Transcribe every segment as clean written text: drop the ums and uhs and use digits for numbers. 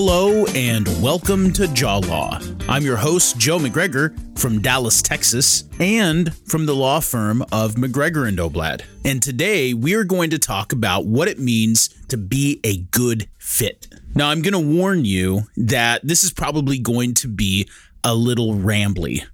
Hello and welcome to Jaw Law. I'm your host, Joe McGregor, from Dallas, Texas, and from the law firm of McGregor and Oblad. And today we are going to talk about what it means to be a good fit. Now, I'm going to warn you that this is probably going to be a little rambly,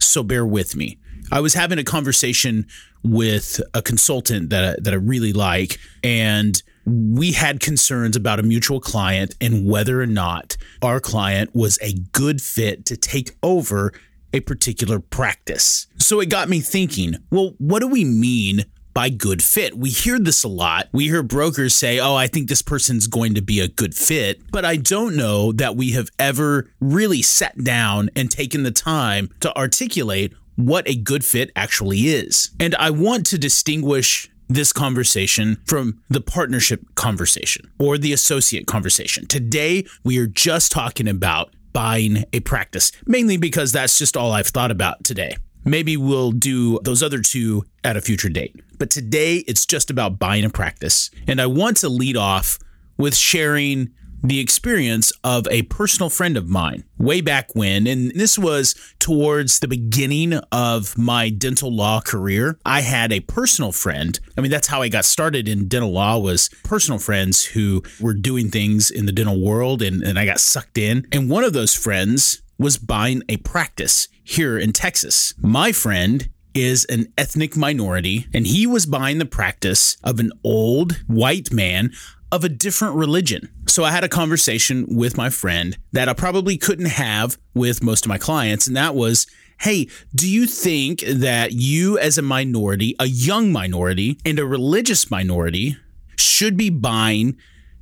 so bear with me. I was having a conversation with a consultant that I really like, and we had concerns about a mutual client and whether or not our client was a good fit to take over a particular practice. So it got me thinking, well, what do we mean by good fit? We hear this a lot. We hear brokers say, oh, I think this person's going to be a good fit. But I don't know that we have ever really sat down and taken the time to articulate what a good fit actually is. And I want to distinguish this conversation from the partnership conversation or the associate conversation. Today, we are just talking about buying a practice, mainly because that's just all I've thought about today. Maybe we'll do those other two at a future date. But today, it's just about buying a practice. And I want to lead off with sharing the experience of a personal friend of mine way back when, and this was towards the beginning of my dental law career. I had a personal friend. I mean, that's how I got started in dental law, was personal friends who were doing things in the dental world, and I got sucked in. And one of those friends was buying a practice here in Texas. My friend is an ethnic minority, and he was buying the practice of an old white man of a different religion. So I had a conversation with my friend that I probably couldn't have with most of my clients. And that was, hey, do you think that you as a minority, a young minority and a religious minority, should be buying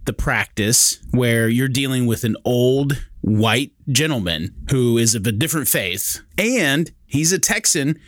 the practice where you're dealing with an old white gentleman who is of a different faith, and he's a Texan,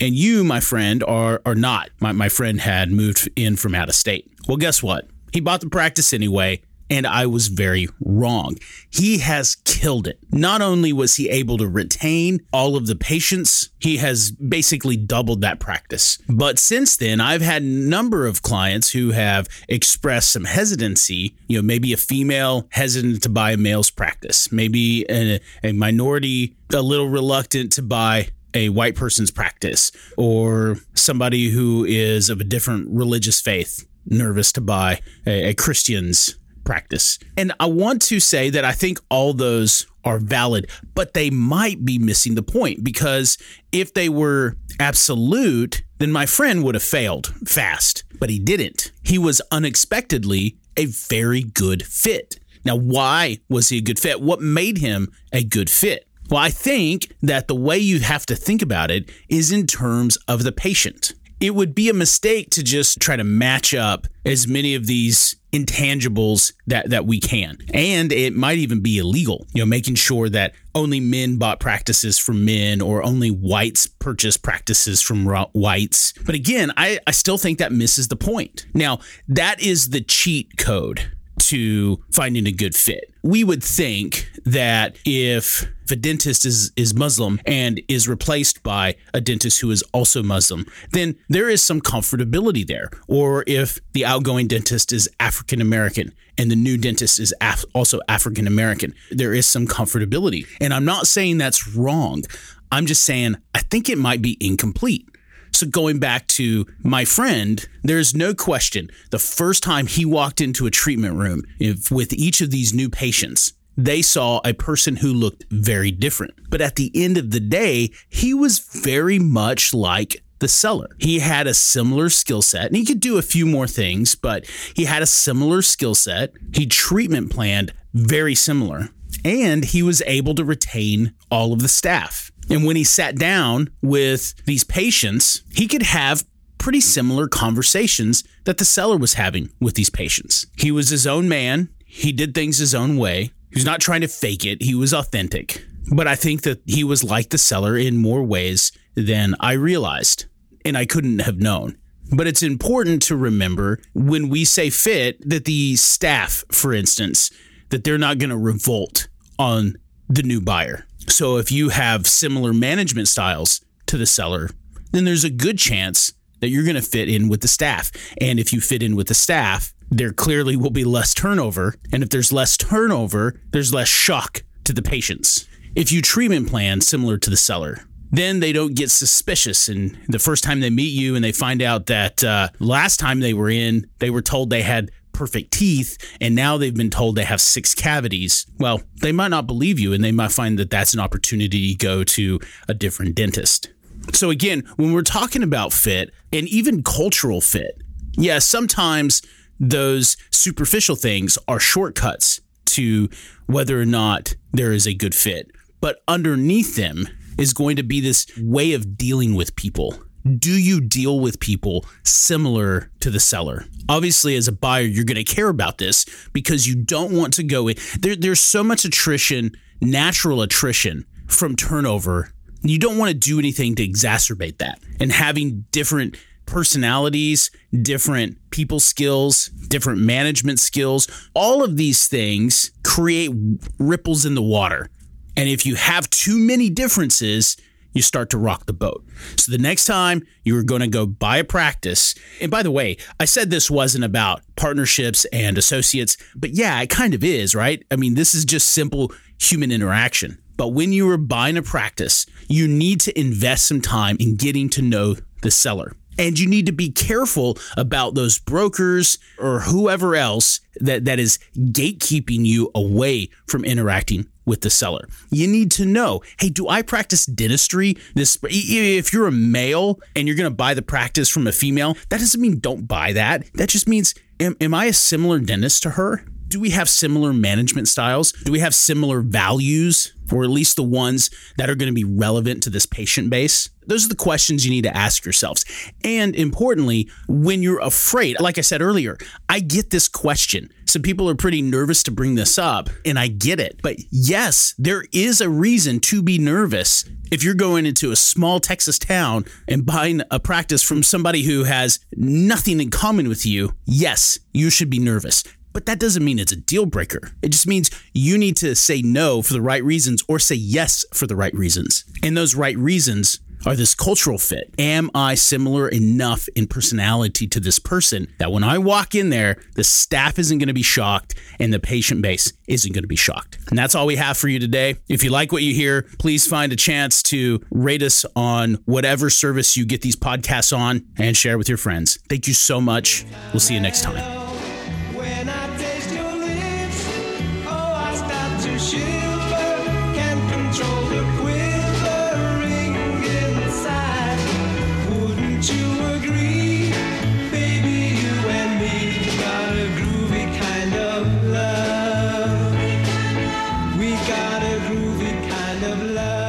and you, my friend, are not. My friend had moved in from out of state. Well, guess what? He bought the practice anyway, and I was very wrong. He has killed it. Not only was he able to retain all of the patients, he has basically doubled that practice. But since then, I've had a number of clients who have expressed some hesitancy, you know, maybe a female hesitant to buy a male's practice, maybe a minority a little reluctant to buy a white person's practice, or somebody who is of a different religious faith nervous to buy a Christian's practice. And I want to say that I think all those are valid, but they might be missing the point, because if they were absolute, then my friend would have failed fast, but he didn't. He was unexpectedly a very good fit. Now, why was he a good fit? What made him a good fit? Well, I think that the way you have to think about it is in terms of the patient. It would be a mistake to just try to match up as many of these intangibles that we can. And it might even be illegal, you know, making sure that only men bought practices from men, or only whites purchased practices from whites. But again, I still think that misses the point. Now, that is the cheat code to finding a good fit. We would think that if a dentist is Muslim and is replaced by a dentist who is also Muslim, then there is some comfortability there. Or if the outgoing dentist is African American and the new dentist is also African American, there is some comfortability. And I'm not saying that's wrong. I'm just saying I think it might be incomplete. So going back to my friend, there's no question the first time he walked into a treatment room with each of these new patients, they saw a person who looked very different. But at the end of the day, he was very much like the seller. He had a similar skill set, and he could do a few more things, but he had a similar skill set. He treatment planned very similar, and he was able to retain all of the staff. And when he sat down with these patients, he could have pretty similar conversations that the seller was having with these patients. He was his own man. He did things his own way. He was not trying to fake it. He was authentic. But I think that he was like the seller in more ways than I realized, and I couldn't have known. But it's important to remember when we say fit that the staff, for instance, that they're not going to revolt on the new buyer. So if you have similar management styles to the seller, then there's a good chance that you're going to fit in with the staff. And if you fit in with the staff, there clearly will be less turnover. And if there's less turnover, there's less shock to the patients. If you treatment plan similar to the seller, then they don't get suspicious. And the first time they meet you and they find out that last time they were in, they were told they had perfect teeth, and now they've been told they have 6 cavities. Well, they might not believe you, and they might find that that's an opportunity to go to a different dentist. So again, when we're talking about fit and even cultural fit, yeah, sometimes those superficial things are shortcuts to whether or not there is a good fit. But underneath them is going to be this way of dealing with people. Do you deal with people similar to the seller? Obviously, as a buyer, you're going to care about this because you don't want to go in. There's so much attrition, natural attrition from turnover. You don't want to do anything to exacerbate that. And having different personalities, different people skills, different management skills, all of these things create ripples in the water. And if you have too many differences, you start to rock the boat. So the next time you are going to go buy a practice. And by the way, I said this wasn't about partnerships and associates, but yeah, it kind of is, right? I mean, this is just simple human interaction. But when you are buying a practice, you need to invest some time in getting to know the seller. And you need to be careful about those brokers or whoever else that is gatekeeping you away from interacting with the seller. You need to know, hey, do I practice dentistry? If you're a male and you're going to buy the practice from a female, that doesn't mean don't buy that. That just means, am I a similar dentist to her? Do we have similar management styles? Do we have similar values, or at least the ones that are going to be relevant to this patient base? Those are the questions you need to ask yourselves. And importantly, when you're afraid, like I said earlier, I get this question. Some people are pretty nervous to bring this up, and I get it. But yes, there is a reason to be nervous if you're going into a small Texas town and buying a practice from somebody who has nothing in common with you. Yes, you should be nervous. But that doesn't mean it's a deal breaker. It just means you need to say no for the right reasons or say yes for the right reasons. And those right reasons are this cultural fit. Am I similar enough in personality to this person that when I walk in there, the staff isn't going to be shocked and the patient base isn't going to be shocked? And that's all we have for you today. If you like what you hear, please find a chance to rate us on whatever service you get these podcasts on and share with your friends. Thank you so much. We'll see you next time. Groovy kind of love.